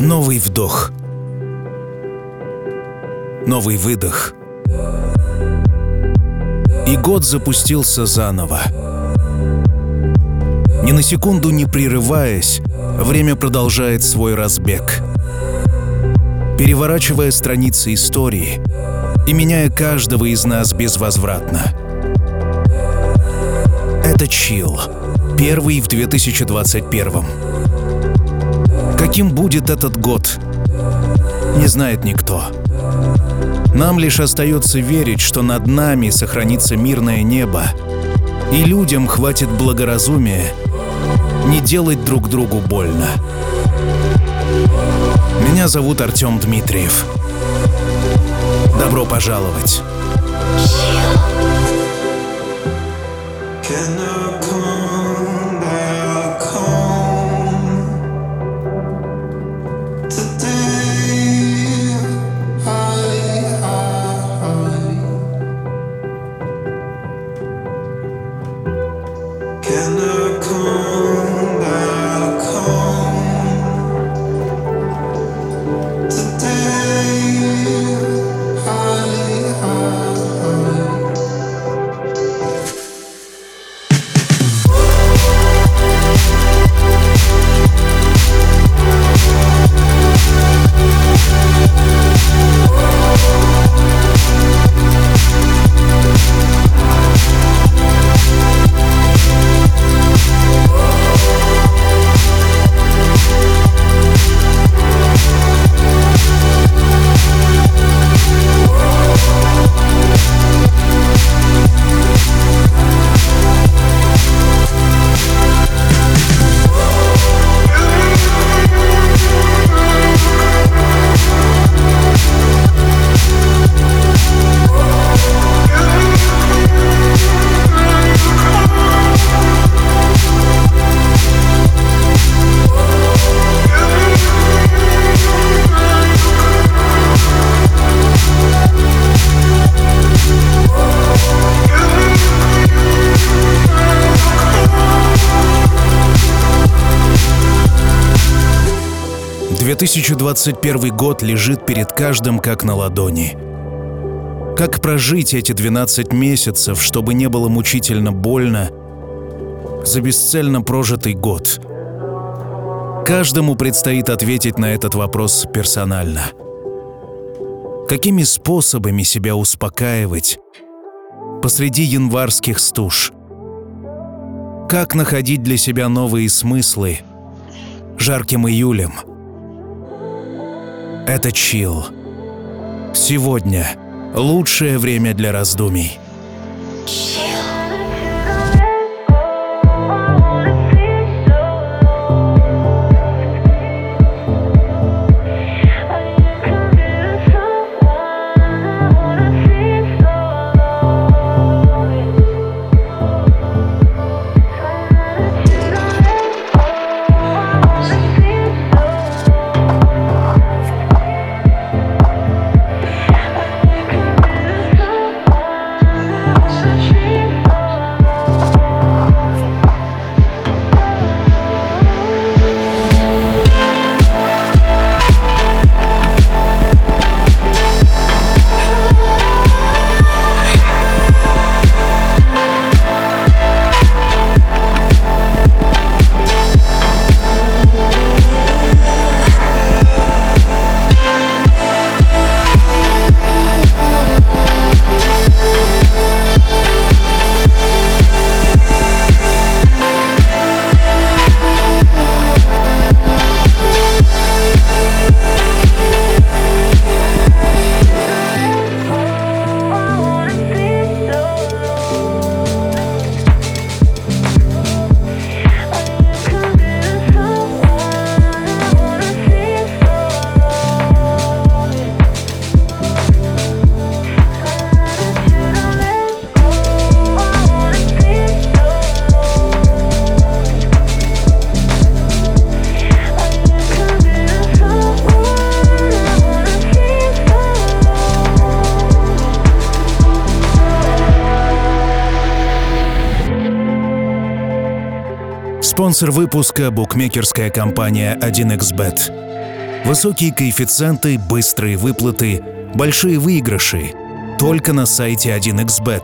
Новый вдох, новый выдох. И год запустился заново. Ни на секунду не прерываясь, время продолжает свой разбег, переворачивая страницы истории и меняя каждого из нас безвозвратно. Это чилл, первый в 2021-м. Каким будет этот год, не знает никто. Нам лишь остается верить, что над нами сохранится мирное небо, и людям хватит благоразумия не делать друг другу больно. Меня зовут Артём Дмитриев. Добро пожаловать! В 2021 год лежит перед каждым как на ладони. Как прожить эти 12 месяцев, чтобы не было мучительно больно за бесцельно прожитый год? Каждому предстоит ответить на этот вопрос персонально. Какими способами себя успокаивать посреди январских стуж? Как находить для себя новые смыслы жарким июлем? Это чилл. Сегодня лучшее время для раздумий. Спонсор выпуска – букмекерская компания 1xBet. Высокие коэффициенты, быстрые выплаты, большие выигрыши. Только на сайте 1xBet.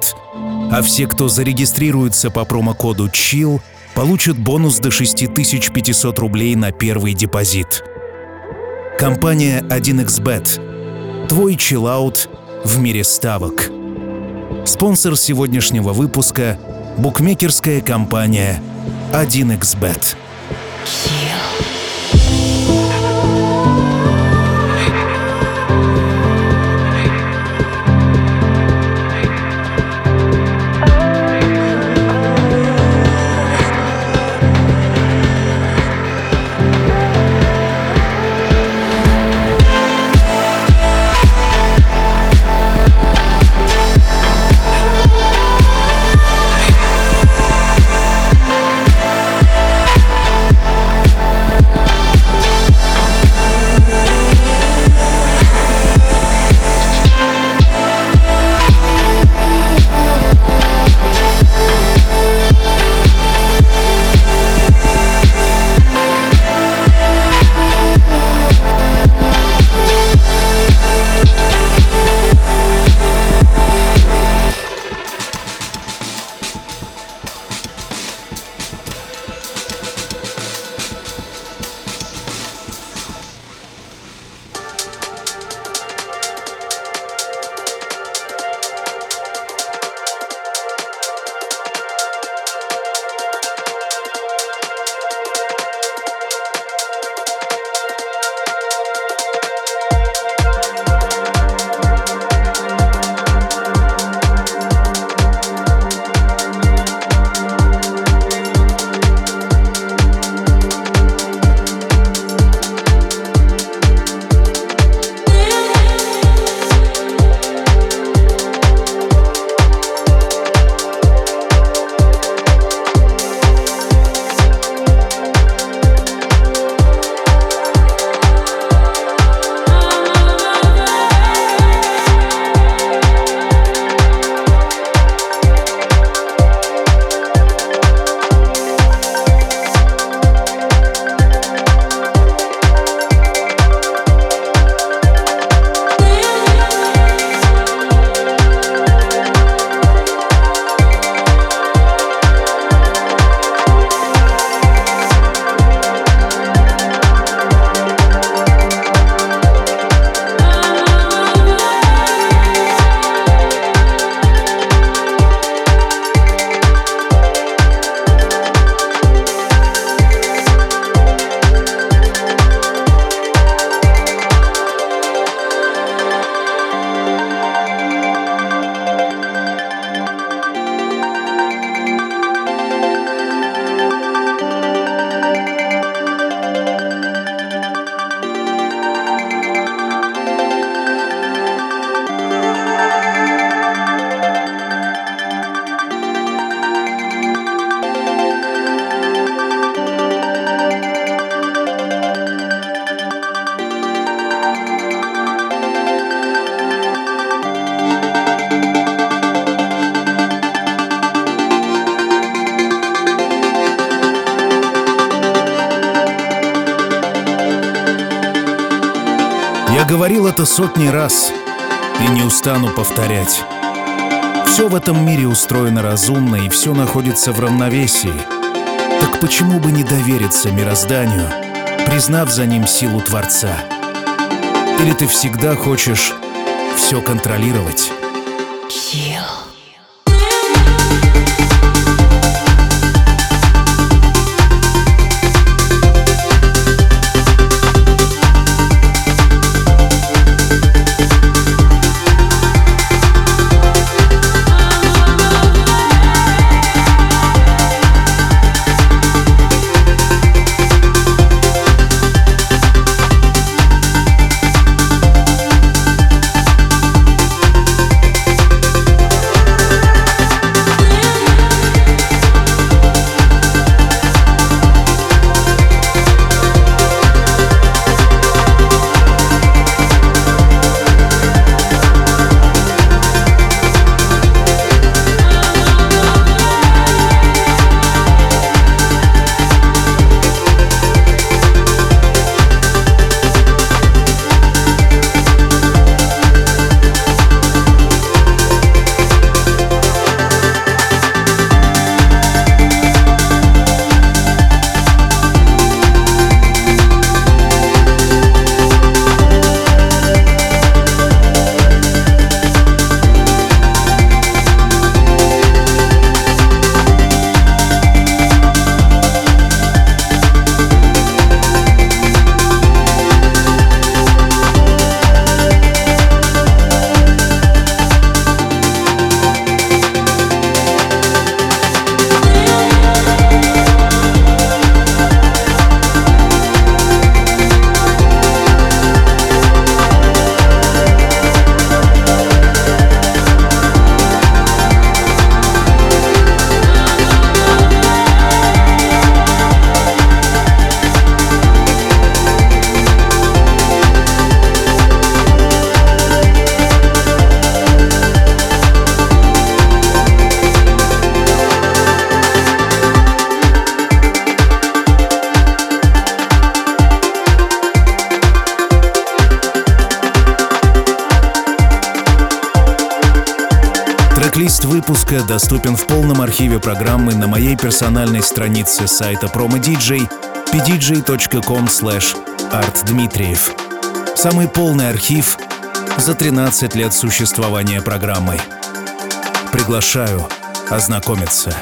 А все, кто зарегистрируется по промокоду CHILL, получат бонус до 6500 рублей на первый депозит. Компания 1xBet. Твой чиллаут в мире ставок. Спонсор сегодняшнего выпуска – букмекерская компания 1xBet. Говорил это сотни раз и не устану повторять. Все в этом мире устроено разумно и все находится в равновесии. Так почему бы не довериться мирозданию, признав за ним силу Творца? Или ты всегда хочешь все контролировать? Трек-лист выпуска доступен в полном архиве программы на моей персональной странице сайта Промодиджей pdj.com/artdmitriev. Самый полный архив за 13 лет существования программы. Приглашаю ознакомиться.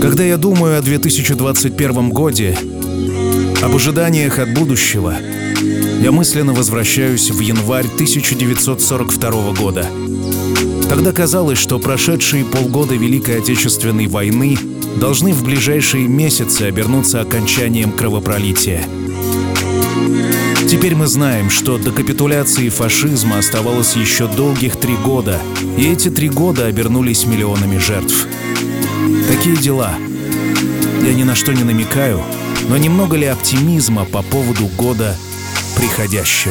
Когда я думаю о 2021 годе, об ожиданиях от будущего, я мысленно возвращаюсь в январь 1942 года. Тогда казалось, что прошедшие полгода Великой Отечественной войны должны в ближайшие месяцы обернуться окончанием кровопролития. Теперь мы знаем, что до капитуляции фашизма оставалось еще долгих 3 года, и эти 3 года обернулись миллионами жертв. Такие дела. Я ни на что не намекаю, но немного ли оптимизма по поводу года приходящего?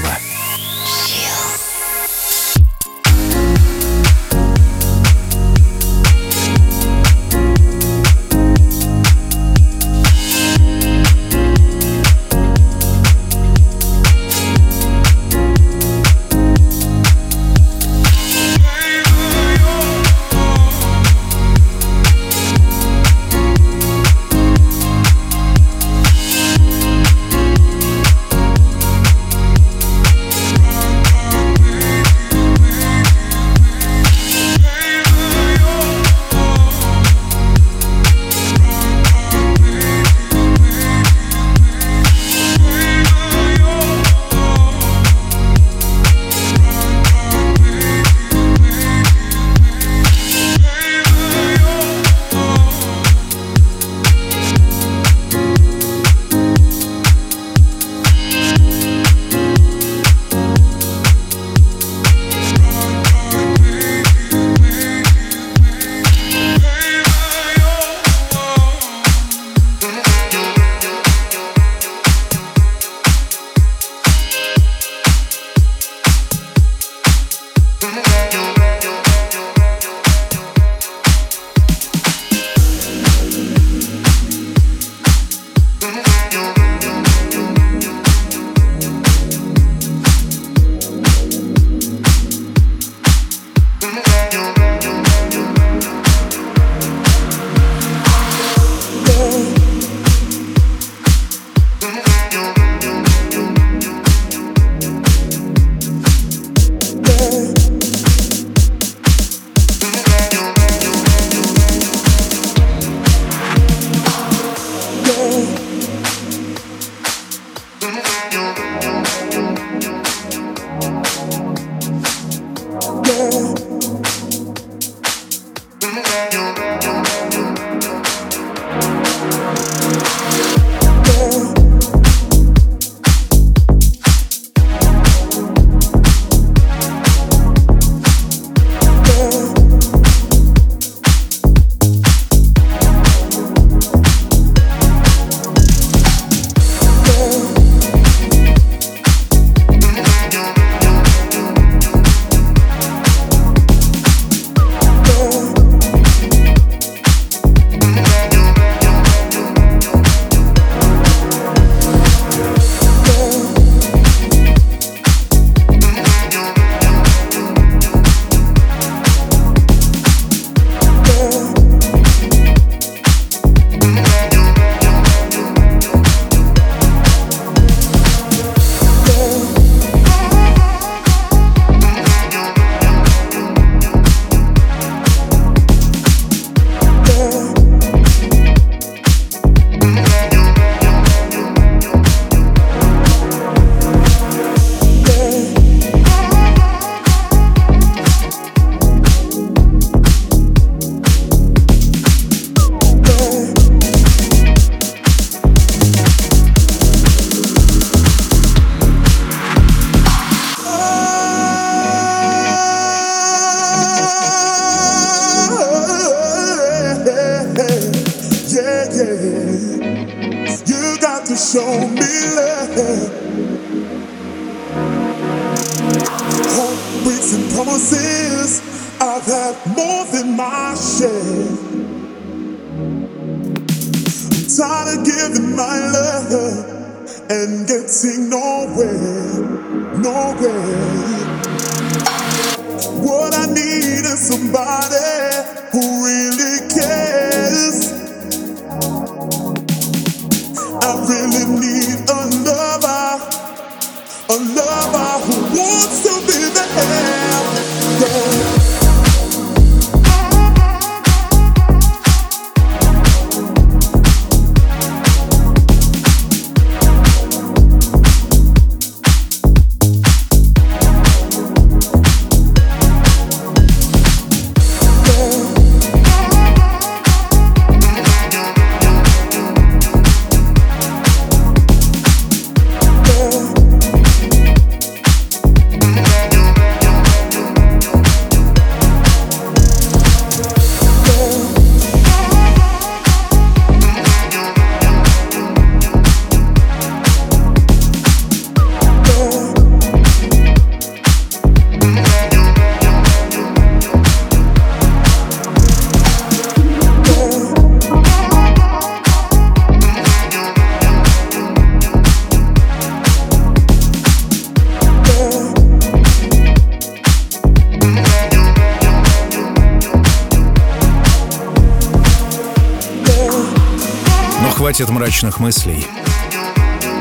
Избавь от мрачных мыслей,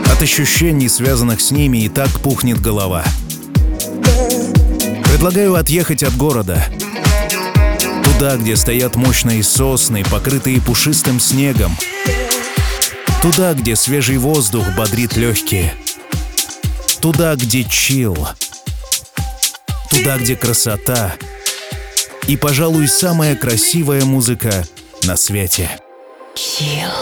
от ощущений, связанных с ними, и так пухнет голова. Предлагаю отъехать от города, туда, где стоят мощные сосны, покрытые пушистым снегом, туда, где свежий воздух бодрит легкие, туда, где чилл, туда, где красота и, пожалуй, самая красивая музыка на свете. Chill.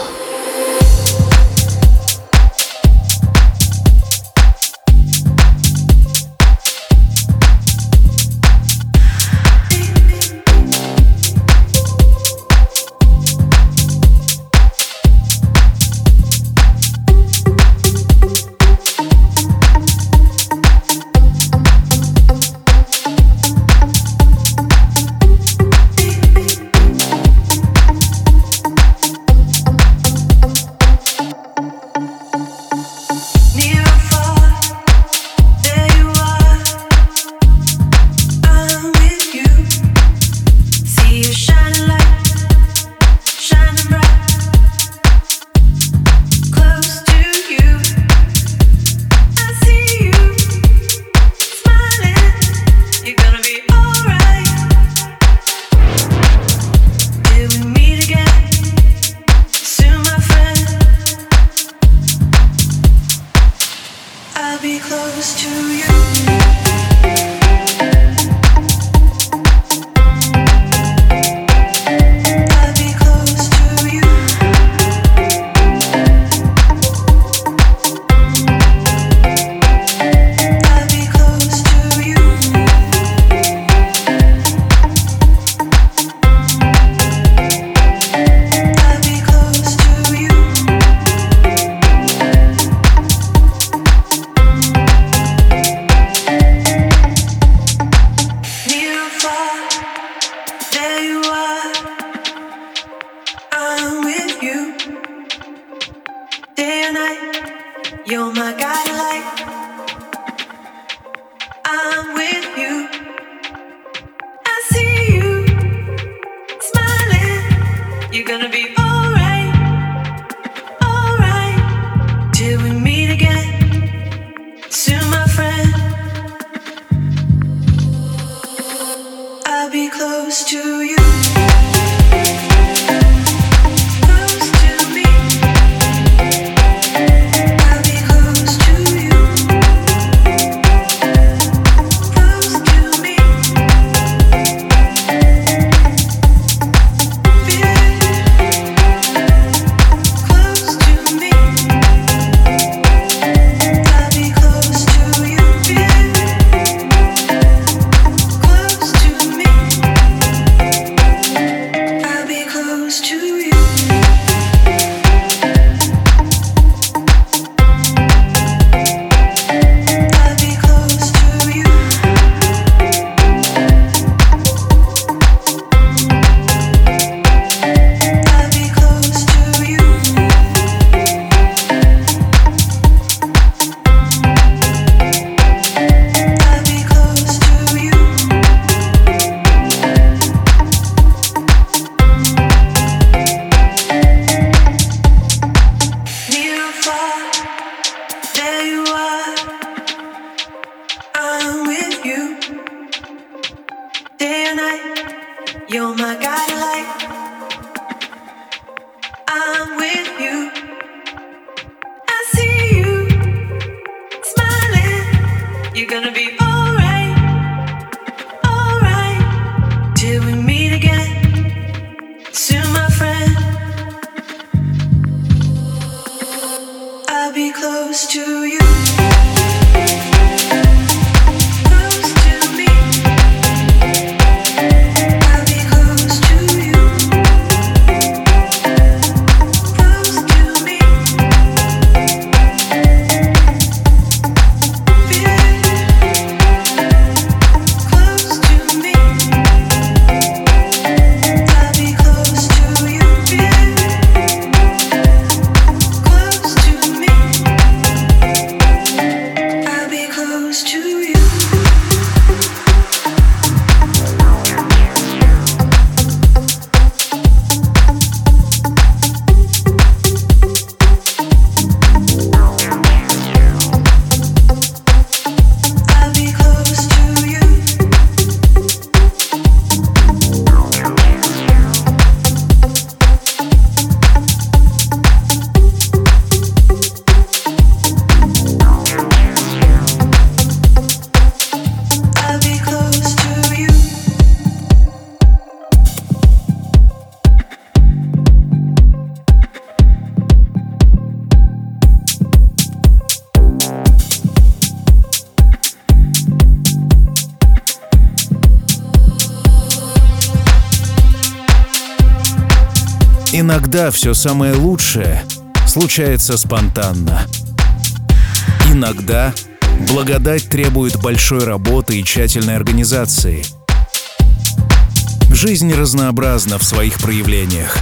Иногда все самое лучшее случается спонтанно. Иногда благодать требует большой работы и тщательной организации. Жизнь разнообразна в своих проявлениях.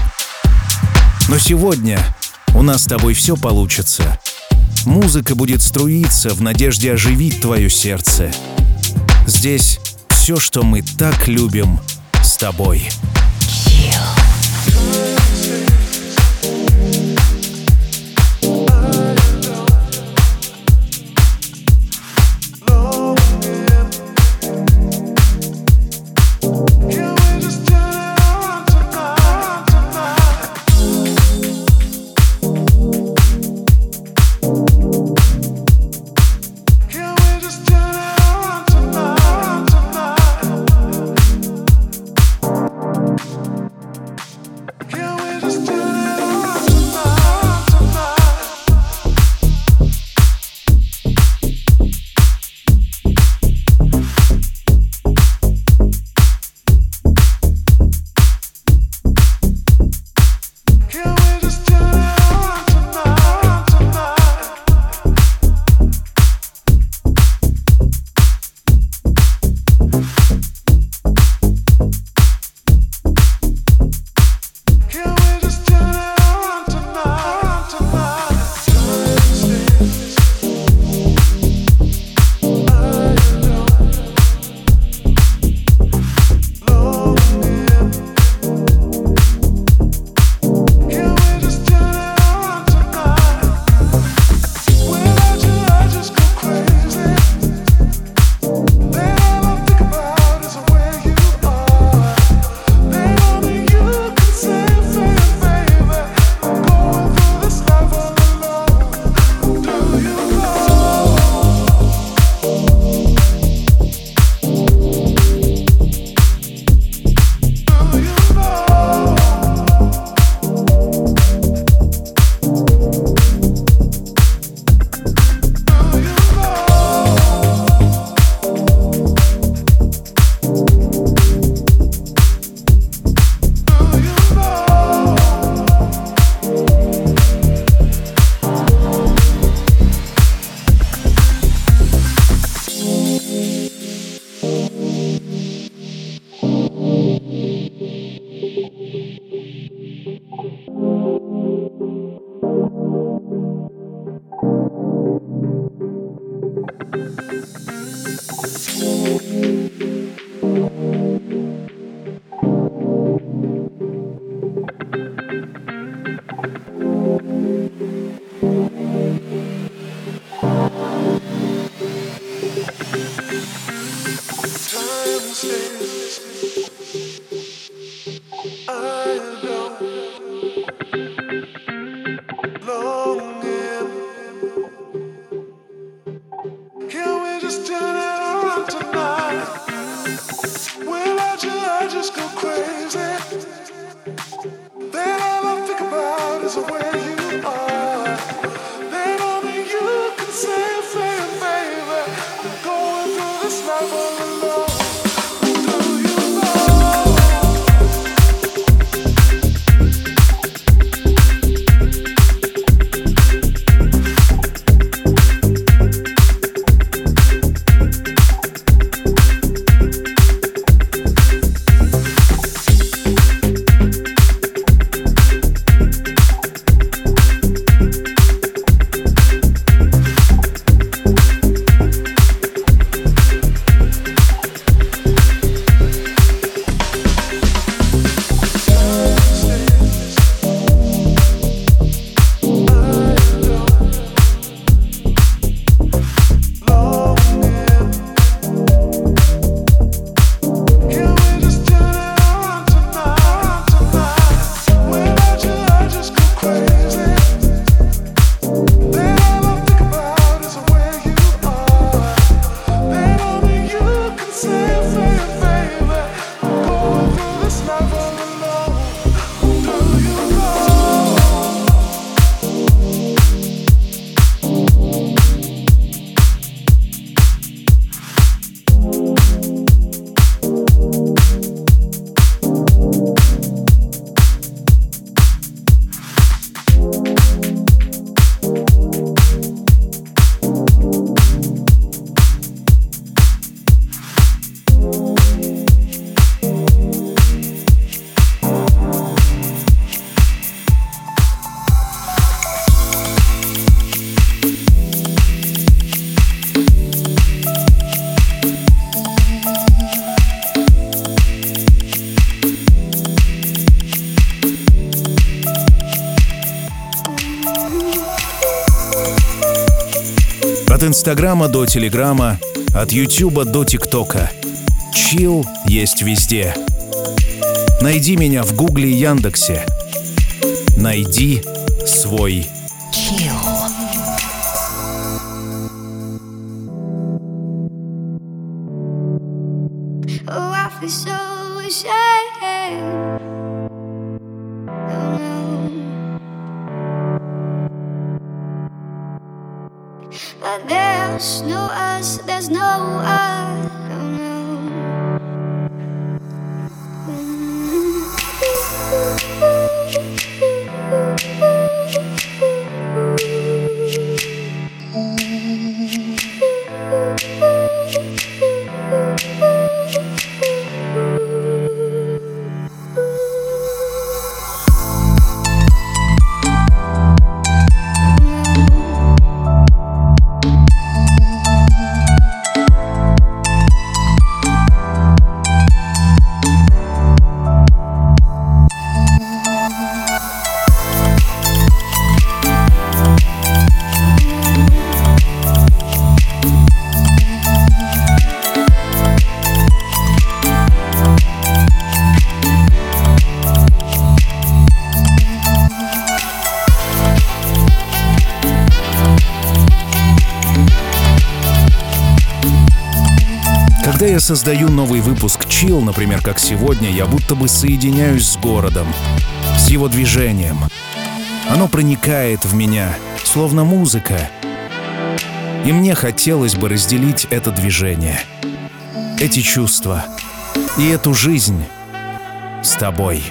Но сегодня у нас с тобой все получится. Музыка будет струиться в надежде оживить твое сердце. Здесь все, что мы так любим, с тобой. От Инстаграма до Телеграма, от Ютуба до ТикТока. Chill есть везде. Найди меня в Гугле и Яндексе. Найди свой Chill. Когда я создаю новый выпуск Chill, например, как сегодня, я будто бы соединяюсь с городом, с его движением. Оно проникает в меня, словно музыка. И мне хотелось бы разделить это движение, эти чувства и эту жизнь с тобой.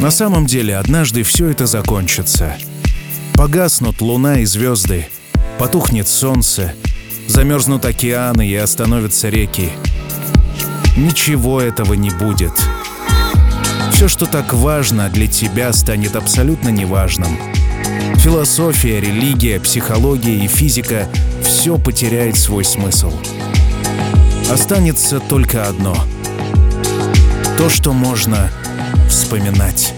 На самом деле, однажды все это закончится. Погаснут луна и звезды, потухнет солнце, замерзнут океаны и остановятся реки. Ничего этого не будет. Все, что так важно для тебя, станет абсолютно неважным. Философия, религия, психология и физика — все потеряет свой смысл. Останется только одно — то, что можно вспоминать.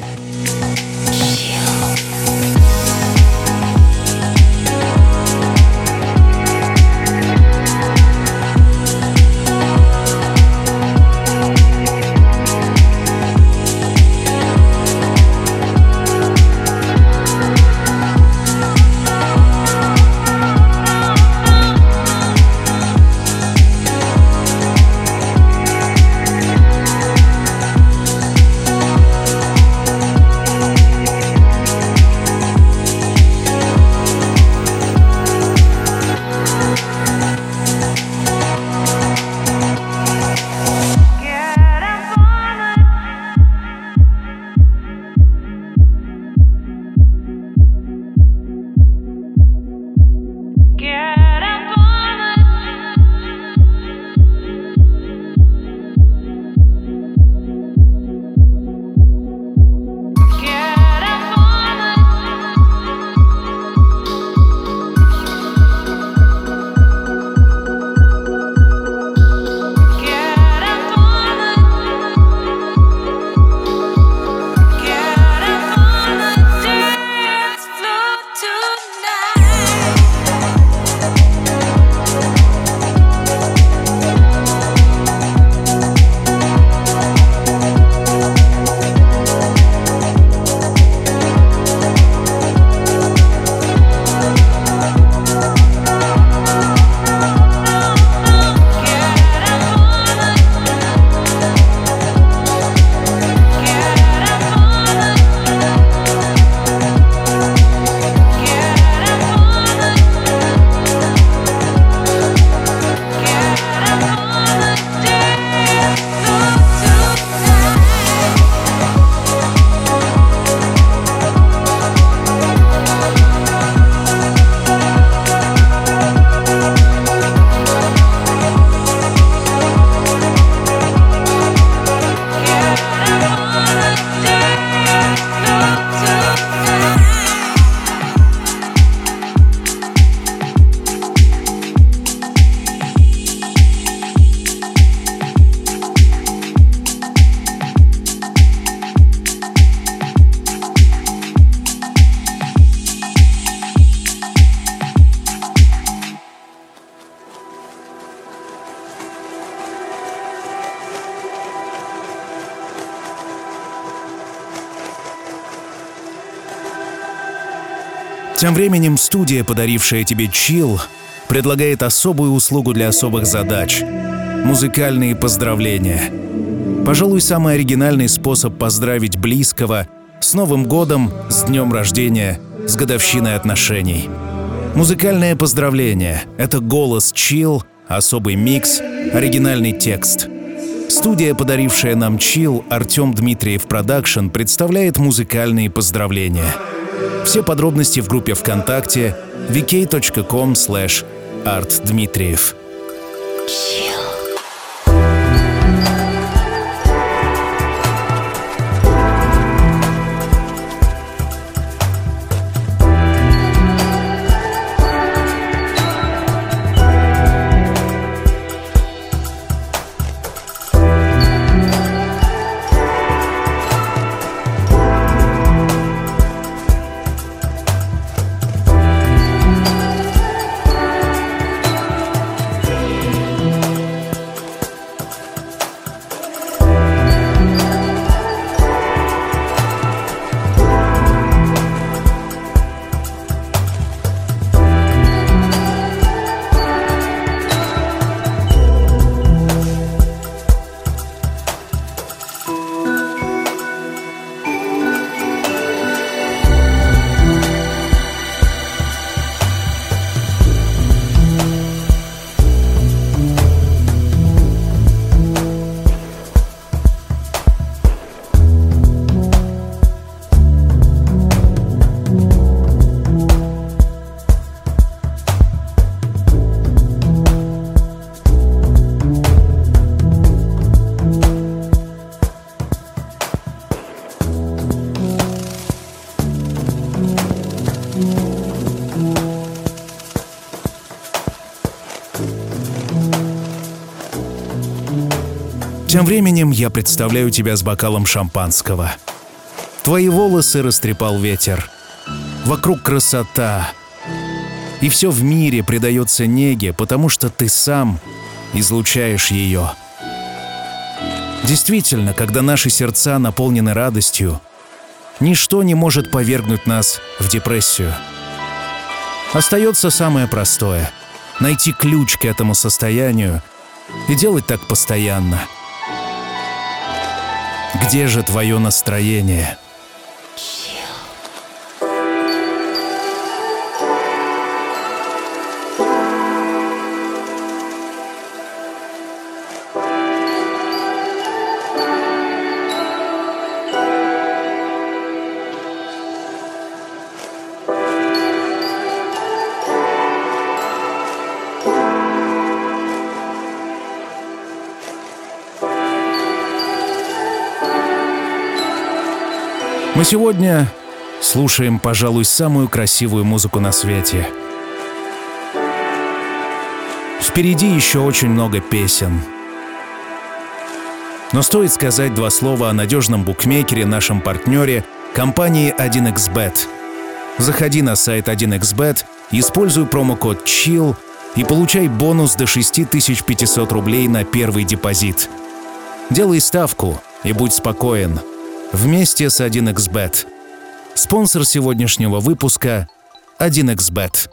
Тем временем студия, подарившая тебе Chill, предлагает особую услугу для особых задач — музыкальные поздравления. Пожалуй, самый оригинальный способ поздравить близкого с Новым годом, с днем рождения, с годовщиной отношений. Музыкальное поздравление — это голос Chill, особый микс, оригинальный текст. Студия, подарившая нам Chill, Артём Дмитриев Продакшн, представляет музыкальные поздравления. Все подробности в группе ВКонтакте vk.com/artdmitriev. Тем временем я представляю тебя с бокалом шампанского. Твои волосы растрепал ветер. Вокруг красота. И все в мире придается неге, потому что ты сам излучаешь ее. Действительно, когда наши сердца наполнены радостью, ничто не может повергнуть нас в депрессию. Остается самое простое — найти ключ к этому состоянию и делать так постоянно. Где же твое настроение? Мы сегодня слушаем, пожалуй, самую красивую музыку на свете. Впереди еще очень много песен. Но стоит сказать два слова о надежном букмекере, нашем партнере, компании 1xBet. Заходи на сайт 1xBet, используй промокод CHILL и получай бонус до 6500 рублей на первый депозит. Делай ставку и будь спокоен. Вместе с 1xBet. Спонсор сегодняшнего выпуска — 1xBet.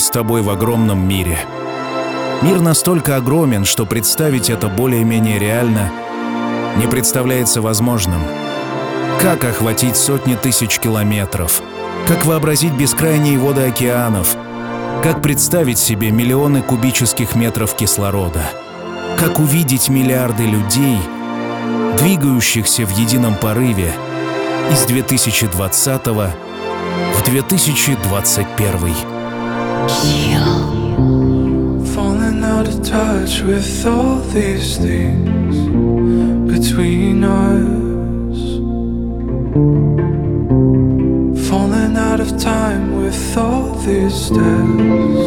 живем с тобой в огромном мире. Мир настолько огромен, что представить это более-менее реально не представляется возможным. Как охватить сотни тысяч километров? Как вообразить бескрайние воды океанов? Как представить себе миллионы кубических метров кислорода? Как увидеть миллиарды людей, двигающихся в едином порыве из 2020 в 2021? Falling out of touch with all these things between us. Falling out of time with all these steps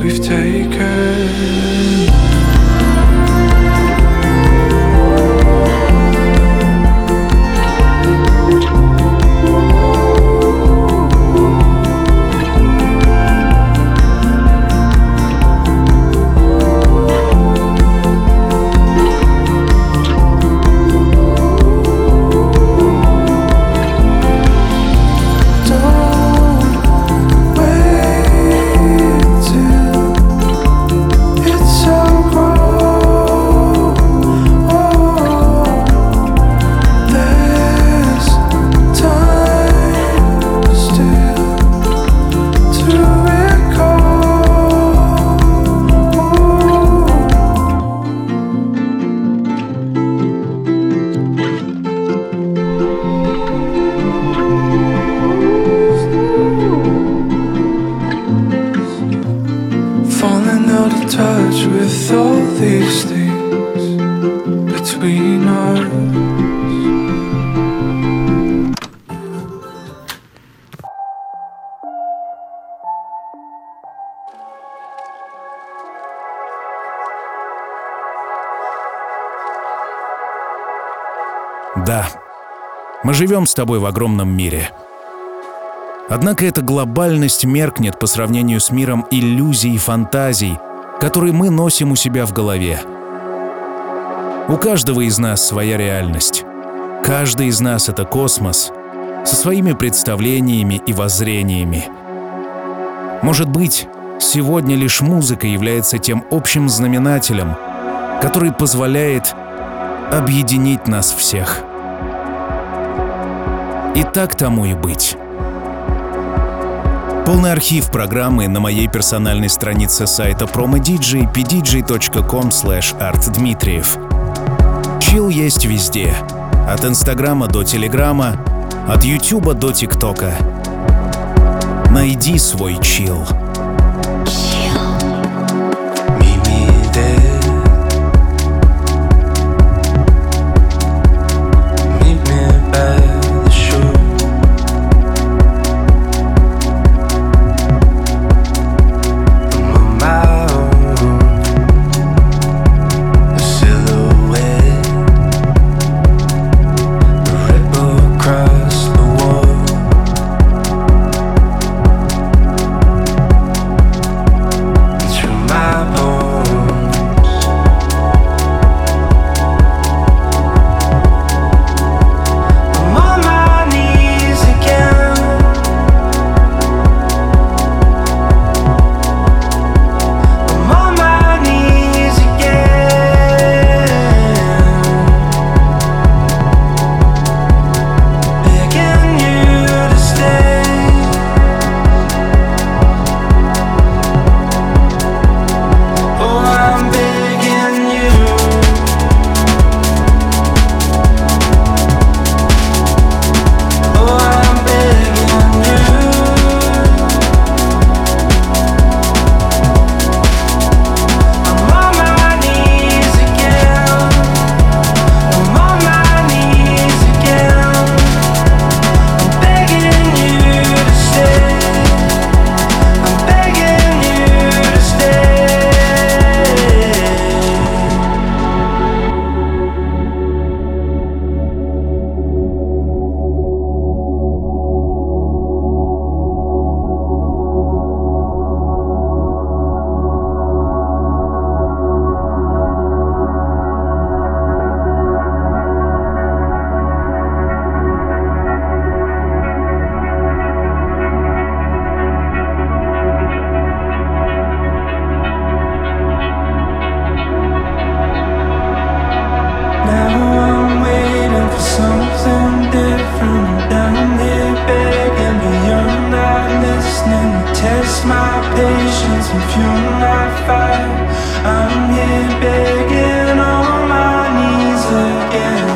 we've taken. Да, мы живем с тобой в огромном мире. Однако эта глобальность меркнет по сравнению с миром иллюзий и фантазий, которые мы носим у себя в голове. У каждого из нас своя реальность. Каждый из нас — это космос со своими представлениями и воззрениями. Может быть, сегодня лишь музыка является тем общим знаменателем, который позволяет объединить нас всех. И так тому и быть. Полный архив программы на моей персональной странице сайта promodj.pdj.com/artdmitriev. Chill есть везде. От Инстаграма до Телеграма, от Ютуба до ТикТока. Найди свой chill. if you're not fine. I'm here begging on my knees again.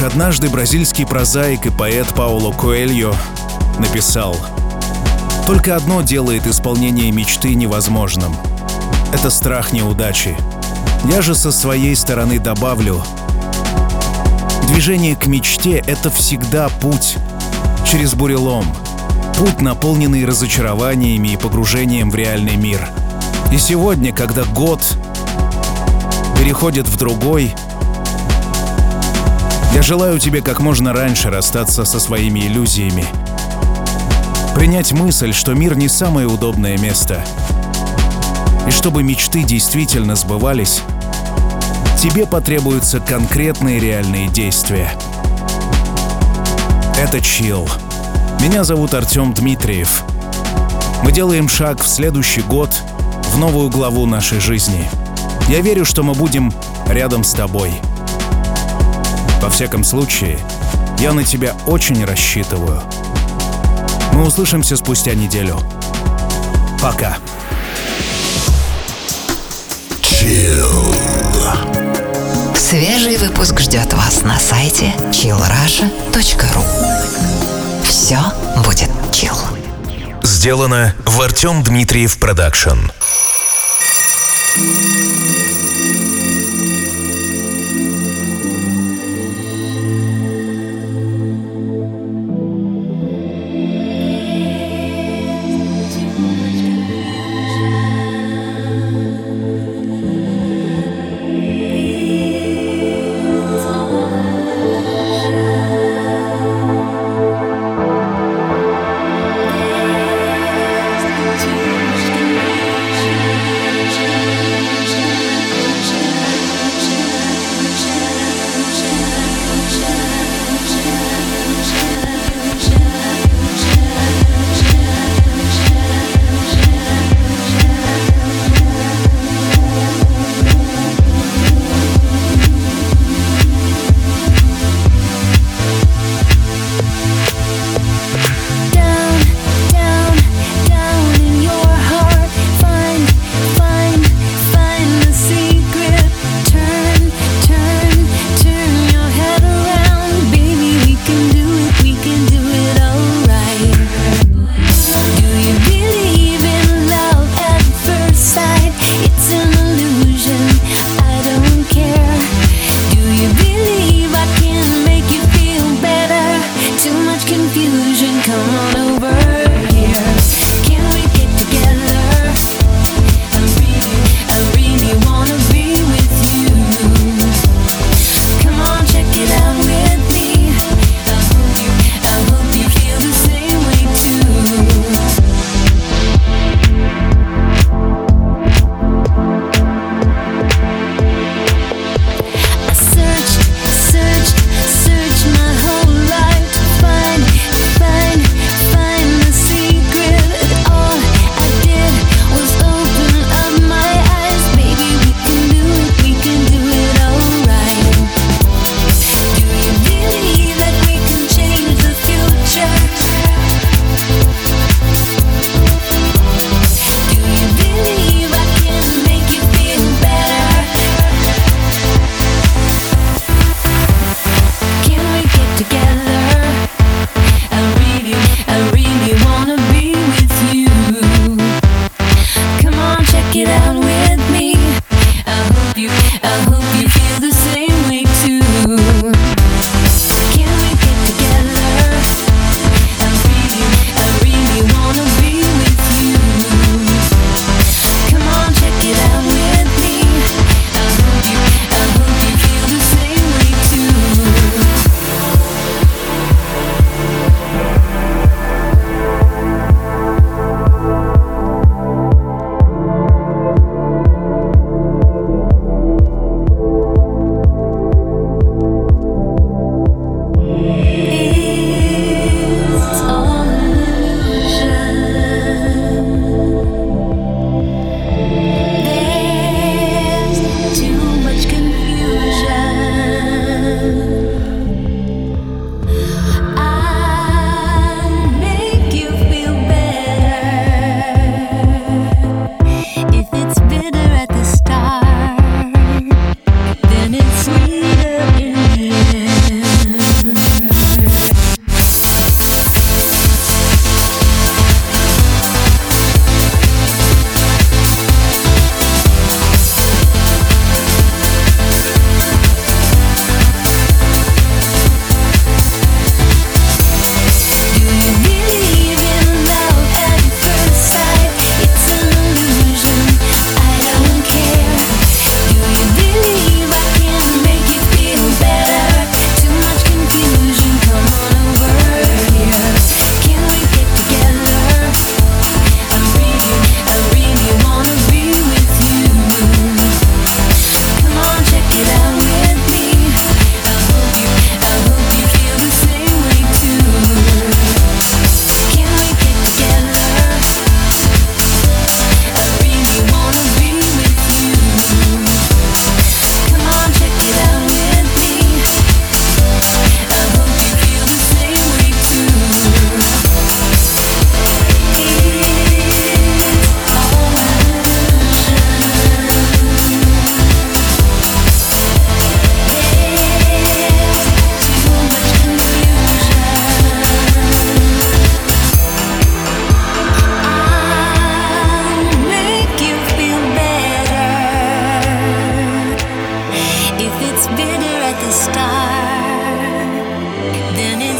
Однажды бразильский прозаик и поэт Пауло Коэльо написал: «Только одно делает исполнение мечты невозможным — это страх неудачи. Я же со своей стороны добавлю: движение к мечте — это всегда путь через бурелом, путь, наполненный разочарованиями и погружением в реальный мир. И сегодня, когда год переходит в другой, я желаю тебе как можно раньше расстаться со своими иллюзиями, принять мысль, что мир не самое удобное место. И чтобы мечты действительно сбывались, тебе потребуются конкретные реальные действия». Это Chill. Меня зовут Артём Дмитриев. Мы делаем шаг в следующий год, в новую главу нашей жизни. Я верю, что мы будем рядом с тобой. Во всяком случае, я на тебя очень рассчитываю. Мы услышимся спустя неделю. Пока. Chill. Свежий выпуск ждет вас на сайте chillrussia.ru. Все будет chill. Сделано в Артём Дмитриев Продакшн.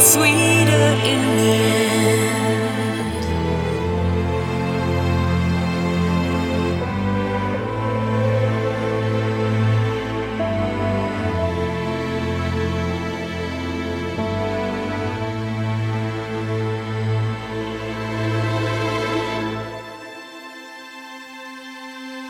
sweeter in the end.